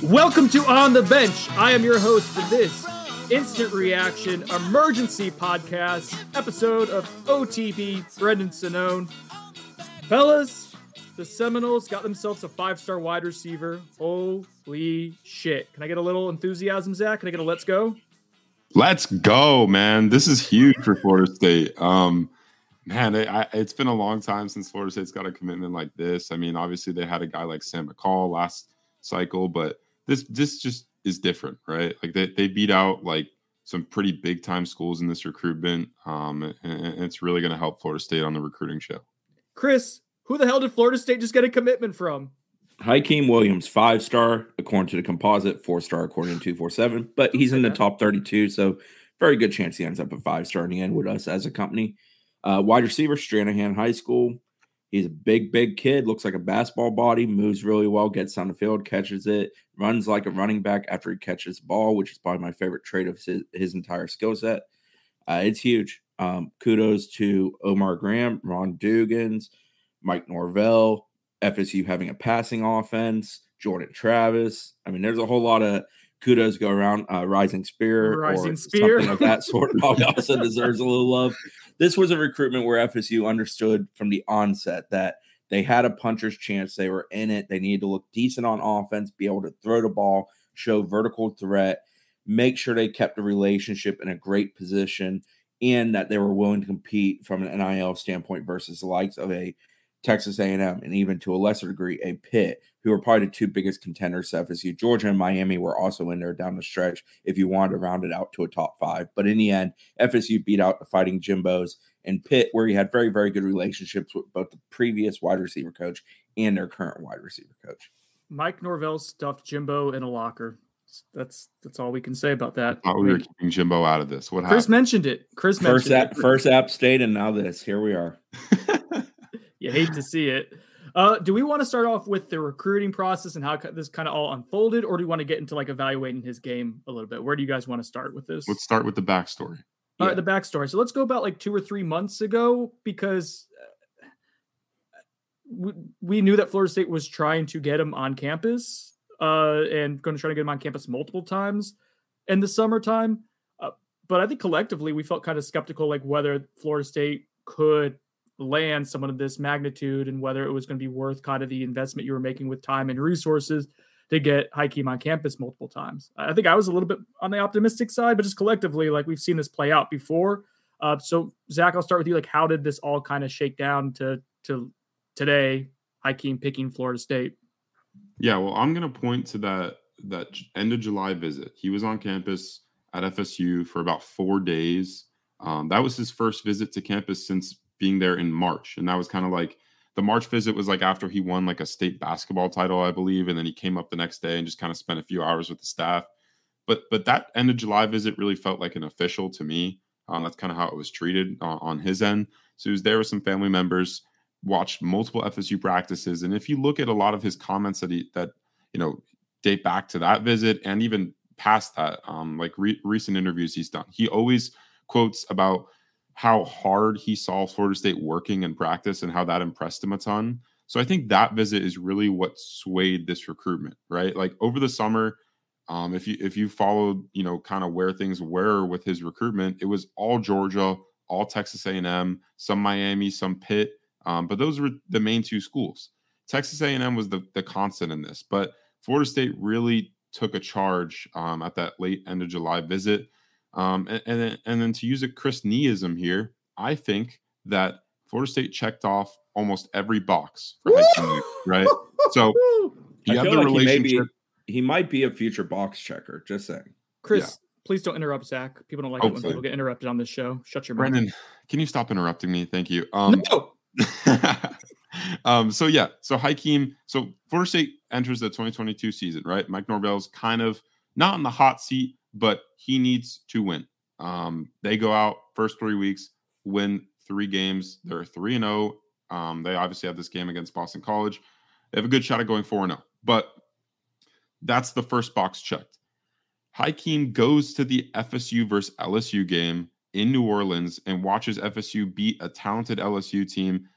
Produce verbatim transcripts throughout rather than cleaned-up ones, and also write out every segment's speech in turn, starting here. Welcome to On the Bench. I am your host for this Instant Reaction Emergency Podcast episode of O T B, Brendan Sinone. Fellas, the Seminoles got themselves a five-star wide receiver. Holy shit. Can I get a little enthusiasm, Zach? Can I get a let's go? Let's go, man. This is huge for Florida State. Um, man, it, I, it's been a long time since Florida State's got a commitment like this. I mean, obviously they had a guy like Sam McCall last cycle, but This this just is different, right? Like they, they beat out like some pretty big time schools in this recruitment, um, and, and it's really going to help Florida State on the recruiting show. Chris, who the hell did Florida State just get a commitment from? Hakeem Williams, five star according to the composite, four star according to two forty-seven, but he's in the top thirty-two, so very good chance he ends up at five star in the end with us as a company. Uh, wide receiver, Stranahan High School. He's a big, big kid, looks like a basketball body, moves really well, gets down the field, catches it, runs like a running back after he catches the ball, which is probably my favorite trait of his, his entire skill set. Uh, it's huge. Um, kudos to Omar Graham, Ron Dugans, Mike Norvell, F S U having a passing offense, Jordan Travis. I mean, there's a whole lot of kudos go around. Uh, Rising Spear Rising or Spear. Something of that sort probably also deserves a little love. This was a recruitment where F S U understood from the onset that they had a puncher's chance. They were in it. They needed to look decent on offense, be able to throw the ball, show vertical threat, make sure they kept the relationship in a great position, and that they were willing to compete from an N I L standpoint versus the likes of a Texas A and M and even to a lesser degree, a Pitt, who are probably the two biggest contenders to F S U. Georgia and Miami were also in there down the stretch if you wanted to round it out to a top five. But in the end, F S U beat out the Fighting Jimbos and Pitt, where he had very, very good relationships with both the previous wide receiver coach and their current wide receiver coach. Mike Norvell stuffed Jimbo in a locker. That's that's all we can say about that. I thought we were keeping Jimbo out of this. What happened? Chris mentioned it. Chris mentioned first app, it. First App State and now this. Here we are. You hate to see it. Uh, do we want to start off with the recruiting process and how this kind of all unfolded, or do you want to get into like evaluating his game a little bit? Where do you guys want to start with this? Let's start with the backstory. All yeah. right, the backstory. So let's go about like two or three months ago, because we, we knew that Florida State was trying to get him on campus uh, and going to try to get him on campus multiple times in the summertime. Uh, but I think collectively we felt kind of skeptical, like whether Florida State could land someone of this magnitude and whether it was going to be worth kind of the investment you were making with time and resources to get Hakeem on campus multiple times. I think I was a little bit on the optimistic side, but just collectively, like we've seen this play out before. Uh, so Zach, I'll start with you. Like, how did this all kind of shake down to, to today, Hakeem picking Florida State? Yeah, well, I'm going to point to that, that end of July visit. He was on campus at F S U for about four days. Um, that was his first visit to campus since being there in March. And that was kind of like the March visit was like after he won like a state basketball title, I believe. And then he came up the next day and just kind of spent a few hours with the staff. But but that end of July visit really felt like an official to me. Um, that's kind of how it was treated uh, on his end. So he was there with some family members, watched multiple F S U practices. And if you look at a lot of his comments that, he, that you know, date back to that visit and even past that, um, like re- recent interviews he's done, he always quotes about how hard he saw Florida State working in practice and how that impressed him a ton. So I think that visit is really what swayed this recruitment, right? Like over the summer, um, if you if you followed, you know, kind of where things were with his recruitment, it was all Georgia, all Texas A and M, some Miami, some Pitt. Um, but those were the main two schools. Texas A and M was the, the constant in this, but Florida State really took a charge um, at that late end of July visit. Um, and, and, then, and then to use a Chris Nee-ism here, I think that Florida State checked off almost every box for Hakeem, right? So you I have the like relationship. He, be, he might be a future box checker, just saying. Chris, yeah. Please don't interrupt Zach. People don't like oh, it when sorry. people get interrupted on this show. Shut your mouth. Brendan, can you stop interrupting me? Thank you. Um, no! um, so yeah, so Hakeem, so Florida State enters the twenty twenty-two season, right? Mike Norvell's kind of not in the hot seat, but he needs to win. Um, they go out first three weeks, win three games. They're three and zero. They obviously have this game against Boston College. They have a good shot at going four and zero. But that's the first box checked. Hakeem goes to the F S U versus L S U game in New Orleans and watches F S U beat a talented L S U team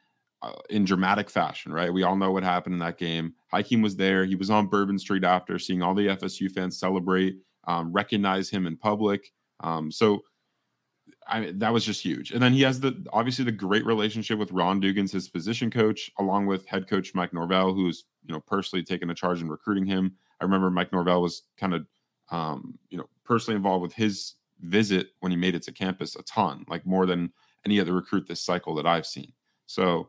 uh, in dramatic fashion, right? We all know what happened in that game. Hakeem was there. He was on Bourbon Street after, seeing all the F S U fans celebrate, um, recognize him in public. Um, so I, that was just huge. And then he has the, obviously the great relationship with Ron Dugans, his position coach, along with head coach Mike Norvell, who's, you know, personally taken a charge in recruiting him. I remember Mike Norvell was kind of, um, you know, personally involved with his visit when he made it to campus a ton, like more than any other recruit this cycle that I've seen. So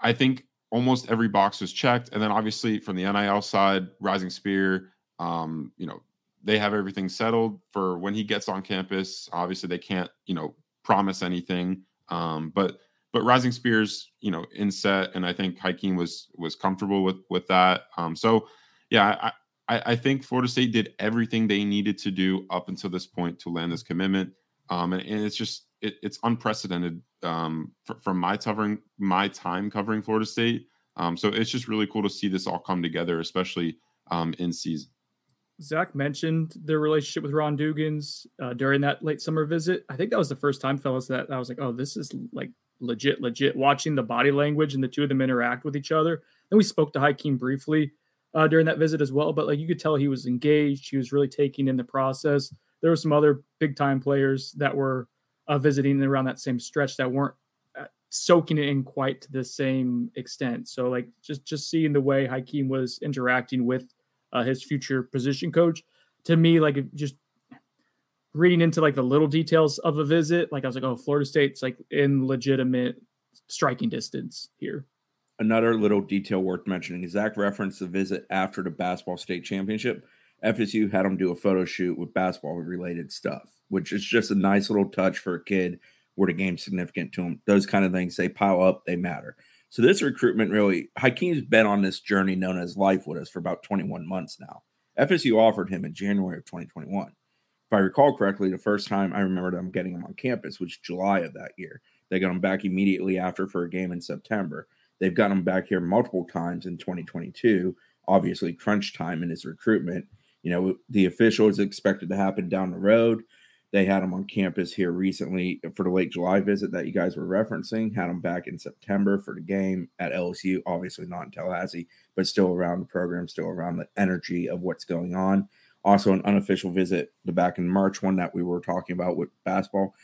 I think almost every box was checked. And then obviously from the N I L side, Rising Spear, um, you know, they have everything settled for when he gets on campus. Obviously they can't, you know, promise anything. Um, but, but Rising Spear's, you know, in set. And I think Hakeem was, was comfortable with, with that. Um, so yeah, I, I think Florida State did everything they needed to do up until this point to land this commitment. Um, and, and it's just, it, it's unprecedented um, fr- from my covering, my time covering Florida State. Um, so it's just really cool to see this all come together, especially um, in season. Zach mentioned their relationship with Ron Dugans uh, during that late summer visit. I think that was the first time, fellas, that I was like, oh, this is like legit, legit, watching the body language and the two of them interact with each other. Then we spoke to Hakeem briefly Uh, during that visit as well, but like you could tell he was engaged. He was really taking in the process. There were some other big time players that were uh, visiting around that same stretch that weren't uh, soaking it in quite to the same extent. So like just just seeing the way Hakeem was interacting with uh, his future position coach, to me, like just reading into like the little details of a visit, like I was like, oh, Florida State's like in legitimate striking distance here. Another little detail worth mentioning. Zach referenced the visit after the basketball state championship. F S U had him do a photo shoot with basketball-related stuff, which is just a nice little touch for a kid where the game's significant to him. Those kind of things, they pile up, they matter. So this recruitment really, Hakeem's been on this journey known as life with us for about twenty-one months now. F S U offered him in January of twenty twenty-one. If I recall correctly, the first time I remembered them getting him on campus was July of that year. They got him back immediately after for a game in September. They've gotten him back here multiple times in twenty twenty-two, obviously crunch time in his recruitment. You know, the official is expected to happen down the road. They had him on campus here recently for the late July visit that you guys were referencing, had him back in September for the game at L S U, obviously not in Tallahassee, but still around the program, still around the energy of what's going on. Also an unofficial visit the back in March, one that we were talking about with basketball.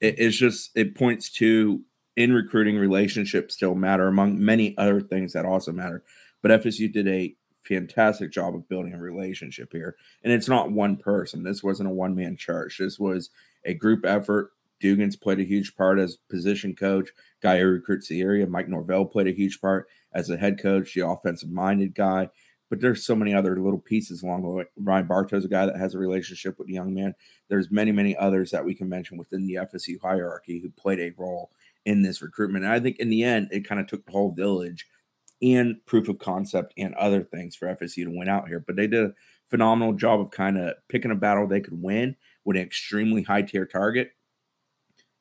It, it's just, it points to, in recruiting, relationships still matter, among many other things that also matter. But F S U did a fantastic job of building a relationship here. And it's not one person. This wasn't a one-man church. This was a group effort. Dugans played a huge part as position coach, guy who recruits the area. Mike Norvell played a huge part as a head coach, the offensive-minded guy. But there's so many other little pieces along the way. Ryan Bartow is a guy that has a relationship with the young man. There's many, many others that we can mention within the F S U hierarchy who played a role in this recruitment. And I think in the end, it kind of took the whole village and proof of concept and other things for F S U to win out here. But they did a phenomenal job of kind of picking a battle they could win with an extremely high tier target.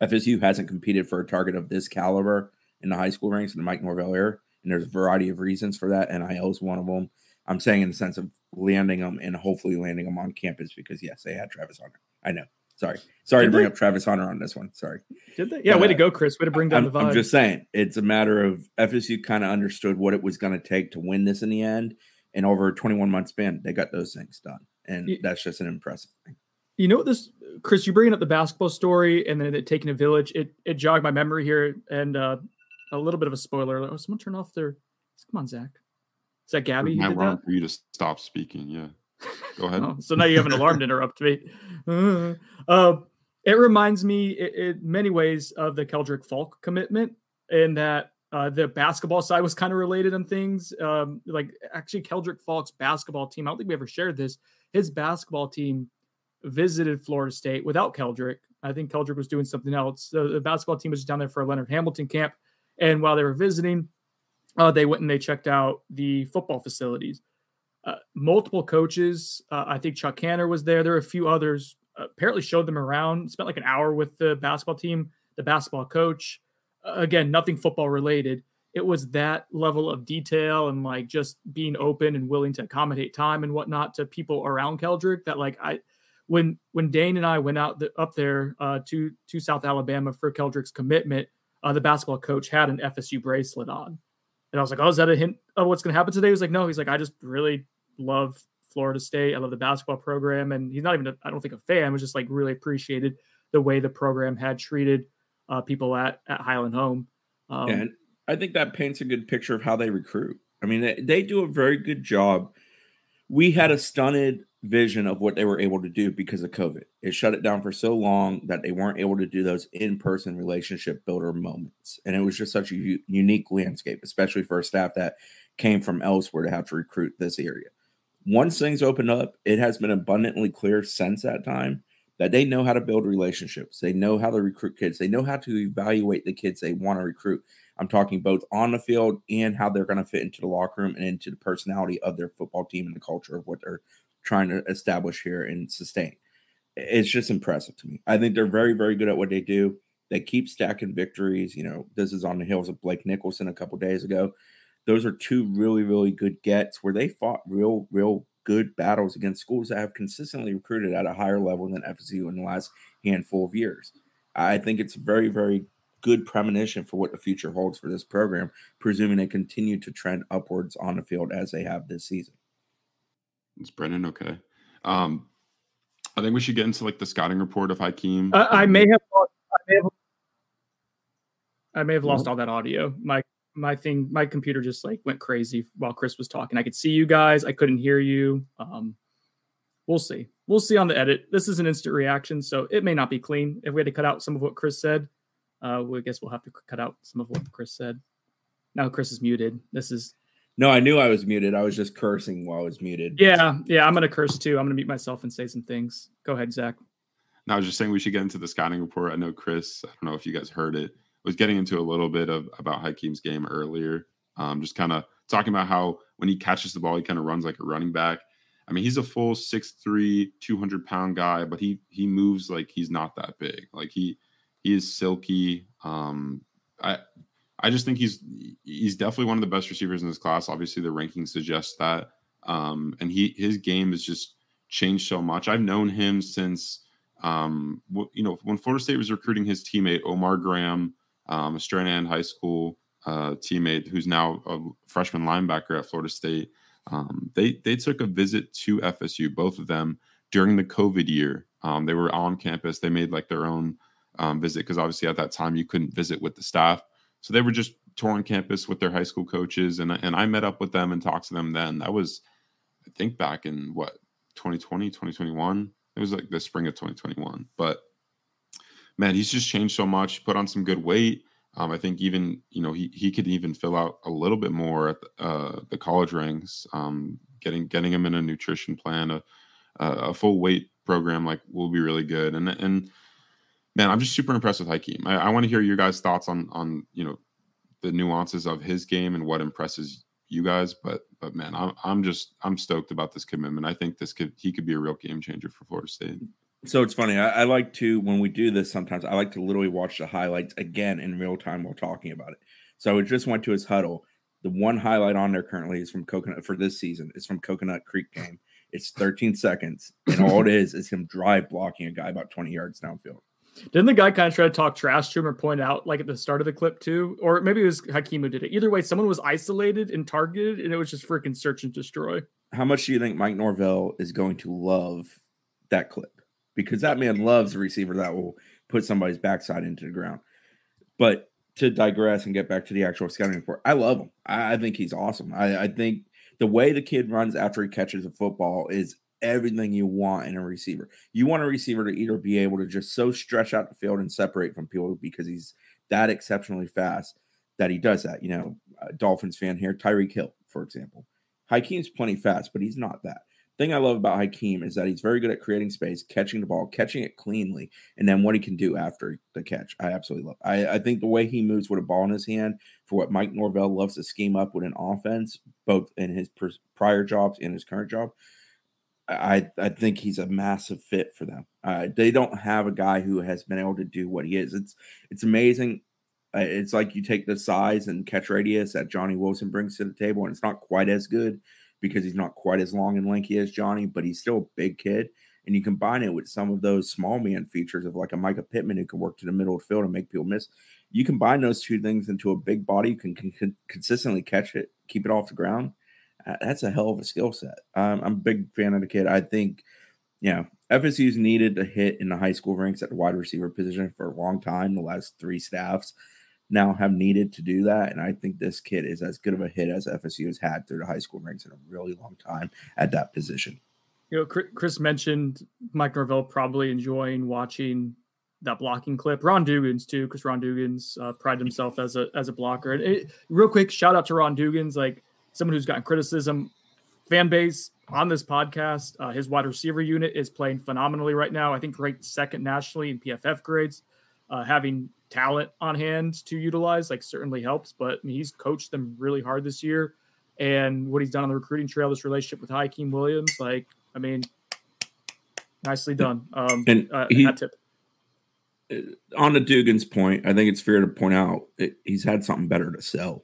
F S U hasn't competed for a target of this caliber in the high school ranks in the Mike Norvell era. And there's a variety of reasons for that. N I L is one of them. I'm saying in the sense of landing them and hopefully landing them on campus because, yes, they had Travis Hunter. I know. Sorry. Sorry did to bring they? up Travis Hunter on this one. Sorry. Did they? Yeah, but, way to go, Chris. Way to bring down I'm, the vibe. I'm just saying, it's a matter of F S U kind of understood what it was going to take to win this in the end. And over a twenty-one month span, they got those things done. And you, that's just an impressive thing. You know what this, Chris, you bringing up the basketball story and then it taking a village. It it jogged my memory here. And uh, a little bit of a spoiler. Oh, someone turn off their, come on, Zach. Is that Gabby? It's not wrong that? for you to stop speaking. Yeah. Go ahead. Oh, so now you have an alarm to interrupt me. Uh, uh, it reminds me in many ways of the Keldrick Faulk commitment, in that uh, the basketball side was kind of related on things. Um, like actually Keldrick Faulk's basketball team, I don't think we ever shared this. His basketball team visited Florida State without Keldrick. I think Keldrick was doing something else. The, the basketball team was down there for a Leonard Hamilton camp. And while they were visiting, uh, they went and they checked out the football facilities. Uh, multiple coaches. Uh, I think Chuck Canner was there. There were a few others. Uh, apparently showed them around, spent like an hour with the basketball team, the basketball coach. Uh, again, nothing football related. It was that level of detail and like just being open and willing to accommodate time and whatnot to people around Keldrick that like I, when, when Dane and I went out the, up there uh, to, to South Alabama for Keldrick's commitment, uh, the basketball coach had an F S U bracelet on. And I was like, oh, is that a hint of what's going to happen today? He was like, no, he's like, I just really love Florida State. I love the basketball program. And he's not even, a, I don't think a fan, was just like really appreciated the way the program had treated uh, people at, at Highland Home. Um, and I think that paints a good picture of how they recruit. I mean, they, they do a very good job. We had a stunted vision of what they were able to do because of COVID. It shut it down for so long that they weren't able to do those in-person relationship builder moments. And it was just such a u- unique landscape, especially for a staff that came from elsewhere to have to recruit this area. Once things opened up, it has been abundantly clear since that time that they know how to build relationships. They know how to recruit kids. They know how to evaluate the kids they want to recruit. I'm talking both on the field and how they're going to fit into the locker room and into the personality of their football team and the culture of what they're trying to establish here and sustain. It's just impressive to me. I think they're very, very good at what they do. They keep stacking victories. You know, this is on the heels of Blake Nicholson a couple days ago. Those are two really, really good gets where they fought real, real good battles against schools that have consistently recruited at a higher level than F S U in the last handful of years. I think it's very, very good premonition for what the future holds for this program, presuming they continue to trend upwards on the field as they have this season. Is Brendan okay? Um, I think we should get into like the scouting report of Hakeem. Uh, I may have, lost, I may have, I may have lost all that audio. My my thing, my computer just like went crazy while Chris was talking. I could see you guys, I couldn't hear you. Um, we'll see. We'll see on the edit. This is an instant reaction, so it may not be clean. If we had to cut out some of what Chris said, uh, we guess we'll have to cut out some of what Chris said. Now Chris is muted. This is. No, I knew I was muted. I was just cursing while I was muted. Yeah, yeah, I'm going to curse too. I'm going to mute myself and say some things. Go ahead, Zach. No, I was just saying we should get into the scouting report. I know Chris, I don't know if you guys heard it, was getting into a little bit of about Hakeem's game earlier. Um, just kind of talking about how when he catches the ball, he kind of runs like a running back. I mean, he's a full six three, two hundred pound guy, but he he moves like he's not that big. Like he he is silky. Um, I. I just think he's he's definitely one of the best receivers in this class. Obviously, the rankings suggest that. Um, and he his game has just changed so much. I've known him since, um, you know, when Florida State was recruiting his teammate, Omar Graham, um, a Stranahan High School uh, teammate who's now a freshman linebacker at Florida State. Um, they, they took a visit to F S U, both of them, during the COVID year. Um, they were on campus. They made like their own um, visit because obviously at that time you couldn't visit with the staff. So they were just touring campus with their high school coaches, and, and I met up with them and talked to them then. That was, I think, back in, what, twenty twenty, twenty twenty-one? It was like the spring of twenty twenty-one. But, man, he's just changed so much. He put on some good weight. Um, I think even, you know, he he could even fill out a little bit more at the, uh, the college ranks, um, getting getting him in a nutrition plan, a, a full weight program, like, will be really good. And, and, man, I'm just super impressed with Hakeem. I, I want to hear your guys' thoughts on, on you know, the nuances of his game and what impresses you guys. But, but man, I'm, I'm just I'm stoked about this commitment. I think this could he could be a real game changer for Florida State. So it's funny. I, I like to, when we do this sometimes, I like to literally watch the highlights again in real time while talking about it. So I just went to his huddle. The one highlight on there currently is from Coconut for this season. It's from Coconut Creek game. It's thirteen seconds, and all it is is him drive blocking a guy about twenty yards downfield. Didn't the guy kind of try to talk trash to him or point out, like, at the start of the clip too? Or maybe it was Hakeem who did it. Either way, someone was isolated and targeted, and it was just freaking search and destroy. How much do you think Mike Norvell is going to love that clip? Because that man loves a receiver that will put somebody's backside into the ground. But to digress and get back to the actual scouting report, I love him. I, I think he's awesome. I, I think the way the kid runs after he catches a football is everything you want in a receiver. You want a receiver to either be able to just so stretch out the field and separate from people because he's that exceptionally fast that he does that. You know, a Dolphins fan here, Tyreek Hill, for example. Hakeem's plenty fast, but he's not that. Thing I love about Hakeem is that he's very good at creating space, catching the ball, catching it cleanly, and then what he can do after the catch. I absolutely love it. I, I think the way he moves with a ball in his hand for what Mike Norvell loves to scheme up with an offense, both in his prior jobs and his current job, I, I think he's a massive fit for them. Uh, they don't have a guy who has been able to do what he is. It's it's amazing. Uh, it's like you take the size and catch radius that Johnny Wilson brings to the table, and it's not quite as good because he's not quite as long and lanky as Johnny, but he's still a big kid. And you combine it with some of those small man features of like a Micah Pittman who can work to the middle of the field and make people miss. You combine those two things into a big body. You can, can, can consistently catch it, keep it off the ground. That's a hell of a skill set. Um, I'm a big fan of the kid. I think, you know, F S U's needed a hit in the high school ranks at the wide receiver position for a long time. The last three staffs now have needed to do that. And I think this kid is as good of a hit as F S U has had through the high school ranks in a really long time at that position. You know, Chris mentioned Mike Norvell probably enjoying watching that blocking clip. Ron Dugans too, because Ron Dugans uh, prided himself as a, as a blocker. And it, real quick, shout out to Ron Dugans. Like, someone who's gotten criticism, fan base on this podcast. Uh, his wide receiver unit is playing phenomenally right now. I think ranked second nationally in P F F grades. Uh, having talent on hand to utilize, like, certainly helps, but I mean, he's coached them really hard this year. And what he's done on the recruiting trail, this relationship with Hakeem Williams, like, I mean, nicely done. Um, and uh, he, hat tip. On the Dugan's point, I think it's fair to point out it, he's had something better to sell.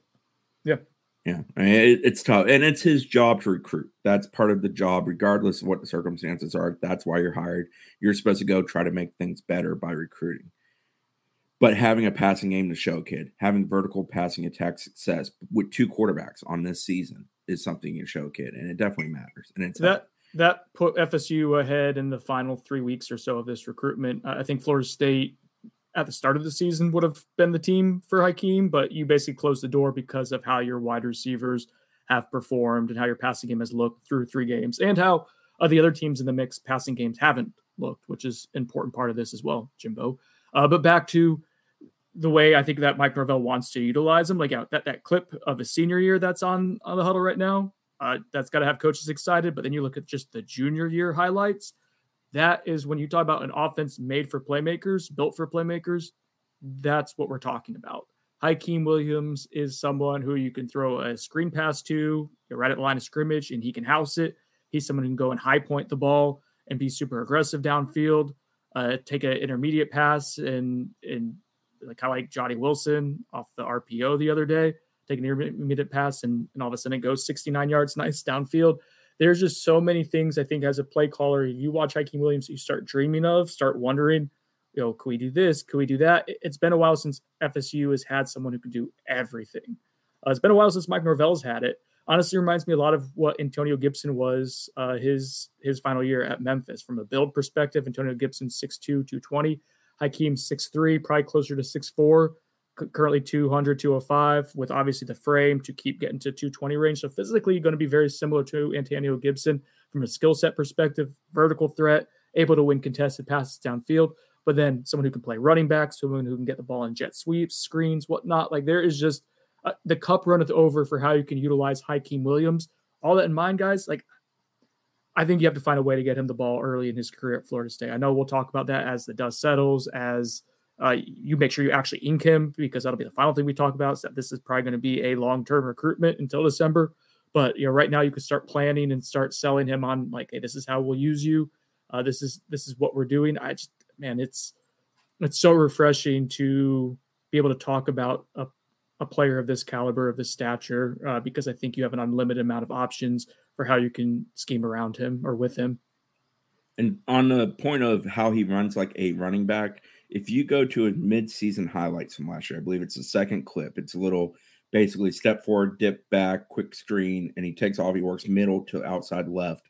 Yeah. Yeah, I mean, it, it's tough, and it's his job to recruit. That's part of the job, regardless of what the circumstances are. That's why you're hired. You're supposed to go try to make things better by recruiting. But having a passing game to show, kid, having vertical passing attack success with two quarterbacks on this season is something you show, kid, and it definitely matters. And it's that that put F S U ahead in the final three weeks or so of this recruitment. I think Florida State, at the start of the season, would have been the team for Hakeem, but you basically closed the door because of how your wide receivers have performed and how your passing game has looked through three games and how uh, the other teams in the mix passing games haven't looked, which is an important part of this as well, Jimbo. Uh, but back to the way I think that Mike Norvell wants to utilize him, like uh, that that clip of his senior year that's on, on the huddle right now, uh, that's got to have coaches excited. But then you look at just the junior year highlights. That is when you talk about an offense made for playmakers, built for playmakers. That's what we're talking about. Hakeem Williams is someone who you can throw a screen pass to, get right at the line of scrimmage, and he can house it. He's someone who can go and high point the ball and be super aggressive downfield, uh, take an intermediate pass, and and like kind of like Johnny Wilson off the R P O the other day, take an intermediate pass, and, and all of a sudden it goes sixty-nine yards, nice downfield. There's just so many things I think as a play caller, you watch Hakeem Williams, you start dreaming of, start wondering, you know, could we do this? Could we do that? It's been a while since F S U has had someone who can do everything. Uh, it's been a while since Mike Norvell's had it. Honestly, reminds me a lot of what Antonio Gibson was uh, his his final year at Memphis. From a build perspective, Antonio Gibson six two, two twenty. Hakeem six three, probably closer to six four. Currently two hundred, two oh five, with obviously the frame to keep getting to two twenty range. So physically, you're going to be very similar to Antonio Gibson from a skill set perspective, vertical threat, able to win contested passes downfield, but then someone who can play running back, someone who can get the ball in jet sweeps, screens, whatnot. Like, there is just uh, the cup runneth over for how you can utilize Hakeem Williams. All that in mind, guys, like, I think you have to find a way to get him the ball early in his career at Florida State. I know we'll talk about that as the dust settles, as Uh, you make sure you actually ink him, because that'll be the final thing we talk about, is that this is probably going to be a long-term recruitment until December. But, you know, right now you can start planning and start selling him on, like, hey, this is how we'll use you. Uh, this is this is what we're doing. I just, man, it's it's so refreshing to be able to talk about a a player of this caliber, of this stature, uh, because I think you have an unlimited amount of options for how you can scheme around him or with him. And on the point of how he runs like a running back, if you go to a mid-season highlights from last year, I believe it's the second clip. It's a little basically step forward, dip back, quick screen, and he takes off. He works middle to outside left.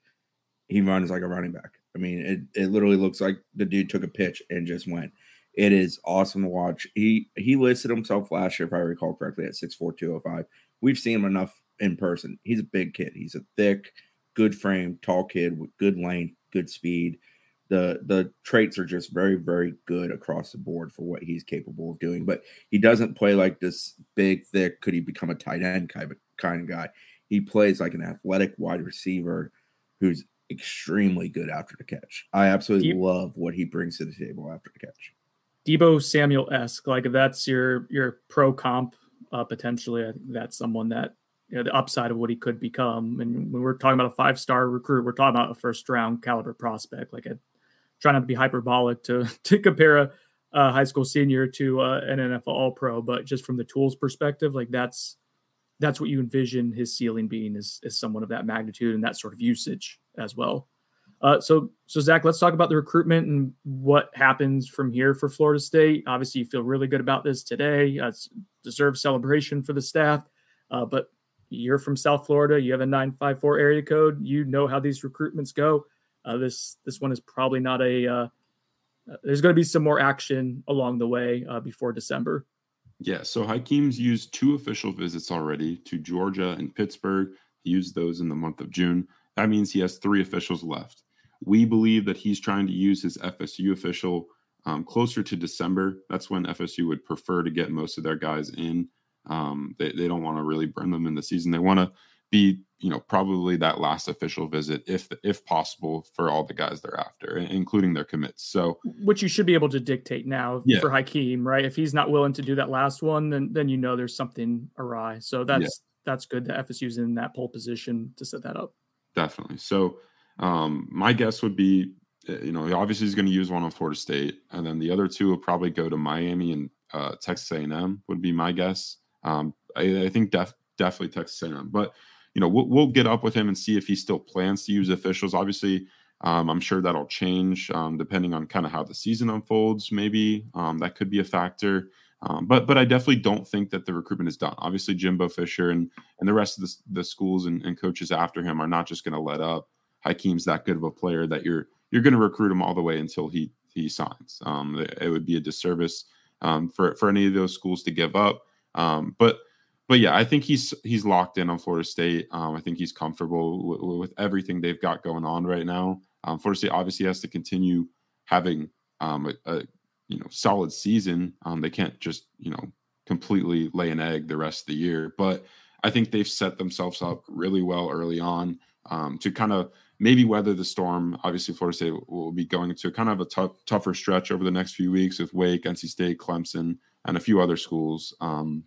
He runs like a running back. I mean, it, it literally looks like the dude took a pitch and just went. It is awesome to watch. He he listed himself last year, if I recall correctly, at six four, two oh five. We've seen him enough in person. He's a big kid. He's a thick, good frame, tall kid with good length, good speed. The the traits are just very, very good across the board for what he's capable of doing. But he doesn't play like this big, thick, could he become a tight end kind of, kind of guy. He plays like an athletic wide receiver who's extremely good after the catch. I absolutely Debo, love what he brings to the table after the catch. Debo Samuel-esque, like if that's your your pro comp uh, potentially, I think that's someone that, you know, the upside of what he could become. And when we're talking about a five-star recruit, we're talking about a first-round caliber prospect. Like a Try not to be hyperbolic to to compare a, a high school senior to uh, an N F L All-Pro, but just from the tools perspective, like that's that's what you envision his ceiling being, is is someone of that magnitude and that sort of usage as well. Uh, so so Zach, let's talk about the recruitment and what happens from here for Florida State. Obviously, you feel really good about this today. Uh, it's deserved celebration for the staff, uh, but you're from South Florida. You have a nine five four area code. You know how these recruitments go. Uh, this this one is probably not a uh, – there's going to be some more action along the way uh, before December. Yeah, so Hakeem's used two official visits already to Georgia and Pittsburgh. He used those in the month of June. That means he has three officials left. We believe that he's trying to use his F S U official um, closer to December. That's when F S U would prefer to get most of their guys in. Um, they, they don't want to really burn them in the season. They want to be – you know, probably that last official visit, if if possible, for all the guys they're after, including their commits. So, which you should be able to dictate now yeah. for Hakeem, right? If he's not willing to do that last one, then then you know there's something awry. So that's yeah. that's good that F S U's in that pole position to set that up. Definitely. So um, my guess would be, you know, obviously he's going to use one on Florida State, and then the other two will probably go to Miami and uh, Texas A and M would be my guess. Um, I, I think def- definitely Texas A and M, but. You know, we'll, we'll get up with him and see if he still plans to use officials. Obviously, um, I'm sure that'll change um, depending on kind of how the season unfolds. Maybe um, that could be a factor. Um, but but I definitely don't think that the recruitment is done. Obviously, Jimbo Fisher and and the rest of the, the schools and, and coaches after him are not just going to let up. Hakeem's that good of a player that you're you're going to recruit him all the way until he he signs. Um, it would be a disservice um, for for any of those schools to give up. Um, but. But yeah, I think he's he's locked in on Florida State. Um, I think he's comfortable w- with everything they've got going on right now. Um, Florida State obviously has to continue having um, a, a you know solid season. Um, they can't just you know completely lay an egg the rest of the year. But I think they've set themselves up really well early on um, to kind of maybe weather the storm. Obviously, Florida State will be going to kind of a tough, tougher stretch over the next few weeks with Wake, N C State, Clemson, and a few other schools. Um,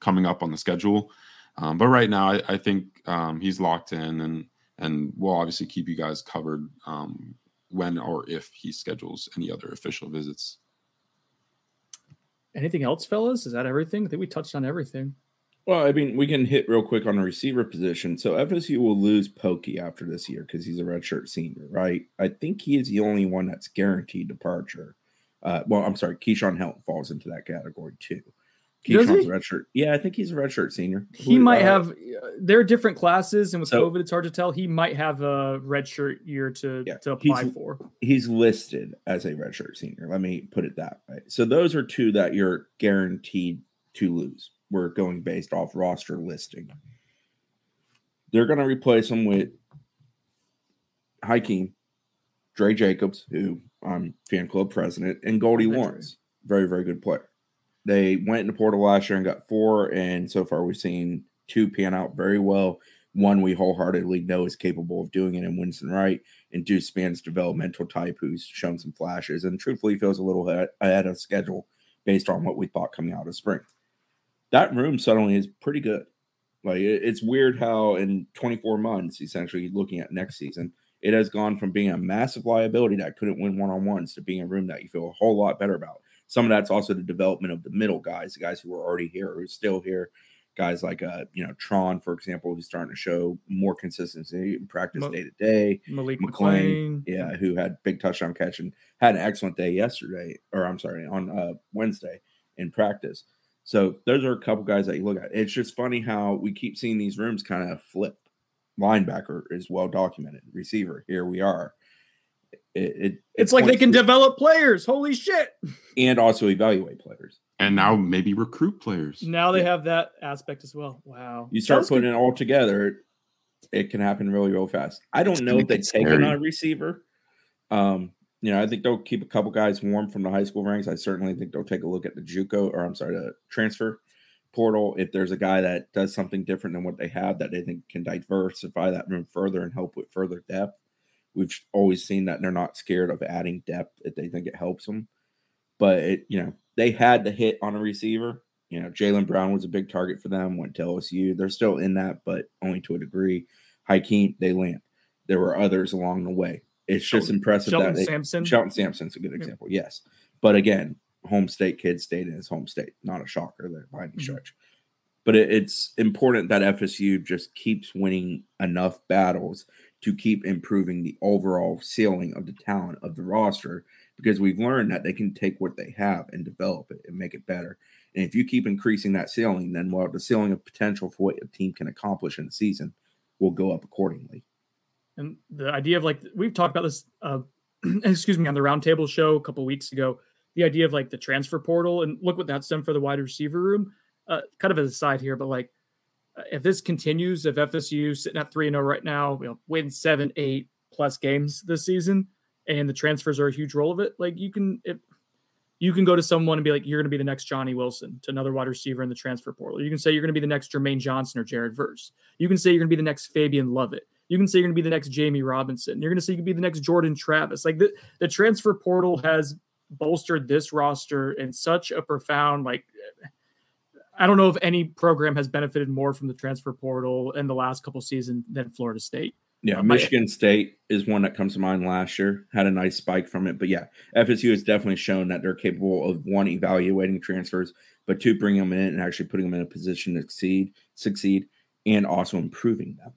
coming up on the schedule. Um, but right now I, I think um, he's locked in and, and we'll obviously keep you guys covered um, when, or if he schedules any other official visits. Anything else, fellas? Is that everything? I think we touched on everything. Well, I mean, we can hit real quick on the receiver position. So F S U will lose Pokey after this year, cause he's a redshirt senior, right? I think he is the only one that's guaranteed departure. Uh, well, I'm sorry. Keyshawn Helton falls into that category too. Keyshawn's a redshirt. Yeah, I think he's a redshirt senior. He might uh, have – there are different classes, and with so, COVID, it's hard to tell. He might have a redshirt year to, yeah, to apply he's, for. He's listed as a redshirt senior. Let me put it that way. So those are two that you're guaranteed to lose. We're going based off roster listing. They're going to replace him with Hakeem, Dre Jacobs, who I'm fan club president, and Goldie Lawrence. Very, very good player. They went into portal last year and got four, and so far we've seen two pan out very well. One we wholeheartedly know is capable of doing it in Winston Wright, and Deuce Span's developmental type who's shown some flashes and truthfully feels a little ahead of schedule based on what we thought coming out of spring. That room suddenly is pretty good. Like it's weird how in twenty-four months, essentially looking at next season, it has gone from being a massive liability that couldn't win one-on-ones to being a room that you feel a whole lot better about. some of that's also the development of the middle guys, the guys who are already here or still here. Guys like, uh, you know, Tron, for example, who's starting to show more consistency in practice day to day. Malik McClain, yeah, who had big touchdown catch and had an excellent day yesterday, or I'm sorry, on uh, Wednesday in practice. So those are a couple guys that you look at. It's just funny how we keep seeing these rooms kind of flip. Linebacker is well documented. Receiver, here we are. It, it It's it like they can to, develop players. Holy shit. And also evaluate players. And now maybe recruit players. Now they yeah. have that aspect as well. Wow. You start putting good. it all together, it can happen really, real fast. I don't know if they take on a receiver. Um, you know, I think they'll keep a couple guys warm from the high school ranks. I certainly think they'll take a look at the JUCO, or I'm sorry, the transfer portal. If there's a guy that does something different than what they have that they think can diversify that room further and help with further depth. We've always seen that they're not scared of adding depth if they think it helps them. But, it, you know, they had the hit on a receiver. You know, Jalen Brown was a big target for them, went to L S U. They're still in that, but only to a degree. Hakeem, they land. There were others along the way. It's just Shelton, impressive. Shelton that they, Sampson. Shelton Sampson's a good example, yeah. yes. But, again, home state kid stayed in his home state. Not a shocker there by any stretch. But it, it's important that F S U just keeps winning enough battles to keep improving the overall ceiling of the talent of the roster, because we've learned that they can take what they have and develop it and make it better. And if you keep increasing that ceiling, then well, the ceiling of potential for what a team can accomplish in the season will go up accordingly. And the idea of like, we've talked about this, uh, excuse me, on the Roundtable show a couple weeks ago, the idea of like the transfer portal and look what that's done for the wide receiver room, uh, kind of as a side here, but like, if this continues, if F S U sitting at three and oh right now, you know, win seven, eight plus games this season, and the transfers are a huge role of it. Like you can, it, you can go to someone and be like, you're going to be the next Johnny Wilson to another wide receiver in the transfer portal. You can say you're going to be the next Jermaine Johnson or Jared Verse. You can say you're going to be the next Fabian Lovett. You can say you're going to be the next Jamie Robinson. You're going to say you can be the next Jordan Travis. Like the, the transfer portal has bolstered this roster in such a profound, like, I don't know if any program has benefited more from the transfer portal in the last couple of seasons than Florida State. Yeah, um, Michigan I, State is one that comes to mind last year. Had a nice spike from it. But, yeah, F S U has definitely shown that they're capable of, one, evaluating transfers, but two, bringing them in and actually putting them in a position to succeed, succeed and also improving them.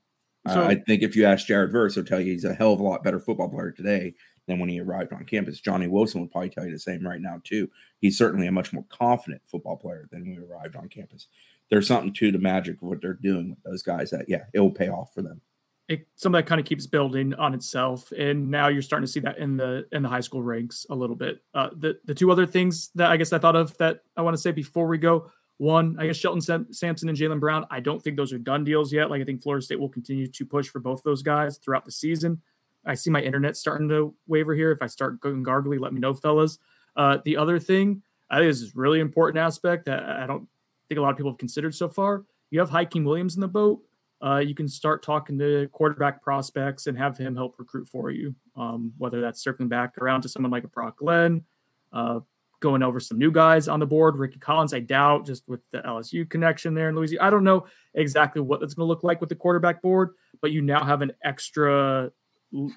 So, uh, I think if you ask Jared Verse, he'll tell you he's a hell of a lot better football player today than when he arrived on campus. Johnny Wilson would probably tell you the same right now, too. He's certainly a much more confident football player than when he arrived on campus. There's something to the magic of what they're doing with those guys that, yeah, it will pay off for them. It, some of that kind of keeps building on itself, and now you're starting to see that in the in the high school ranks a little bit. Uh, the, the two other things that I guess I thought of that I want to say before we go, one, I guess Shelton Sam- Sampson and Jalen Brown, I don't think those are done deals yet. Like I think Florida State will continue to push for both those guys throughout the season. I see my internet starting to waver here. If I start going gargly, let me know, fellas. Uh, the other thing, I think this is a really important aspect that I don't think a lot of people have considered so far. You have Hakeem Williams in the boat. Uh, you can start talking to quarterback prospects and have him help recruit for you, um, whether that's circling back around to someone like a Brock Glenn, uh, going over some new guys on the board. Ricky Collins, I doubt, just with the L S U connection there in Louisiana. I don't know exactly what that's going to look like with the quarterback board, but you now have an extra –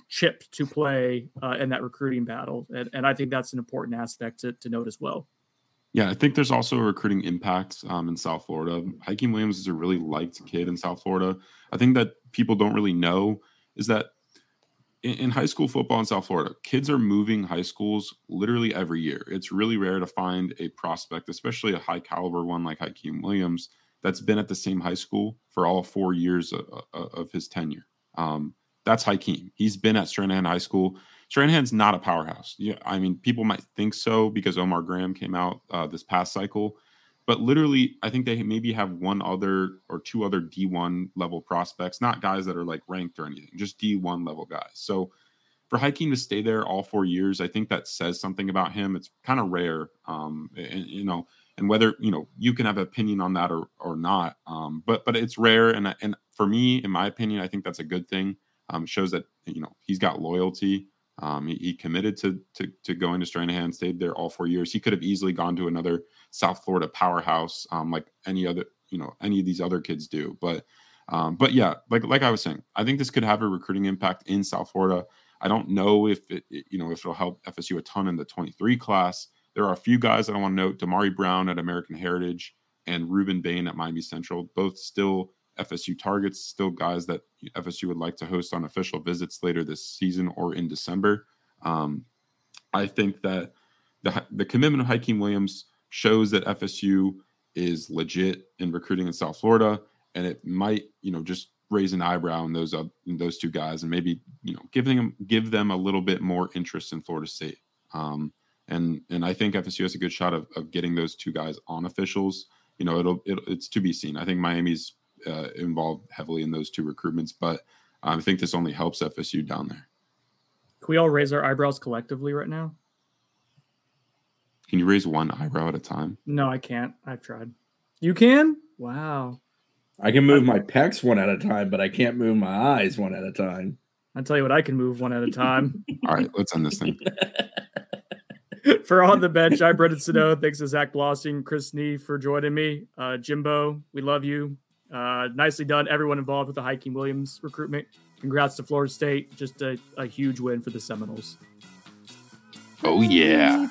chip to play uh, in that recruiting battle. And, and I think that's an important aspect to, to note as well. Yeah, I think there's also a recruiting impact um, in South Florida. Hakeem Williams is a really liked kid in South Florida. I think that people don't really know is that in, in high school football in South Florida, kids are moving high schools literally every year. It's really rare to find a prospect, especially a high caliber one like Hakeem Williams, that's been at the same high school for all four years of, of his tenure. Um, That's Hakeem. He's been at Stranahan High School. Stranahan's not a powerhouse. Yeah, I mean, people might think so because Omar Graham came out uh, this past cycle. But literally, I think they maybe have one other or two other D one level prospects, not guys that are like ranked or anything, just D one level guys. So for Hakeem to stay there all four years, I think that says something about him. It's kind of rare, um, and, you know, and whether, you know, you can have an opinion on that or, or not. Um, but but it's rare. And, and for me, in my opinion, I think that's a good thing. Um, shows that, you know, he's got loyalty. Um, he, he committed to, to to going to Stranahan, stayed there all four years. He could have easily gone to another South Florida powerhouse, um, like any other, you know, any of these other kids do. But um, but yeah, like like I was saying, I think this could have a recruiting impact in South Florida. I don't know if it, you know, if it'll help F S U a ton in the twenty-three class, There are a few guys that I want to note. Damari Brown at American Heritage and Reuben Bain at Miami Central, both still F S U targets, still guys that F S U would like to host on official visits later this season or in December. Um, I think that the, the commitment of Hakeem Williams shows that F S U is legit in recruiting in South Florida, and it might, you know, just raise an eyebrow in those uh, in those two guys, and maybe, you know, giving them give them a little bit more interest in Florida State. Um, and and I think F S U has a good shot of, of getting those two guys on officials. You know, it'll, it'll it's to be seen. I think Miami's uh, involved heavily in those two recruitments, but I think this only helps F S U down there. Can we all raise our eyebrows collectively right now? Can you raise one eyebrow at a time? No, I can't. I've tried. You can? Wow. I can move my pecs one at a time, but I can't move my eyes one at a time. I'll tell you what, I can move one at a time. All right, let's end this thing. For On the Bench, I'm Brendan Sinone. Thanks to Zach Blossing, Chris Nee for joining me. Uh, Jimbo, we love you. Uh, nicely done, everyone involved with the Hakeem Williams recruitment. Congrats to Florida State. Just a, a huge win for the Seminoles. Oh, yeah.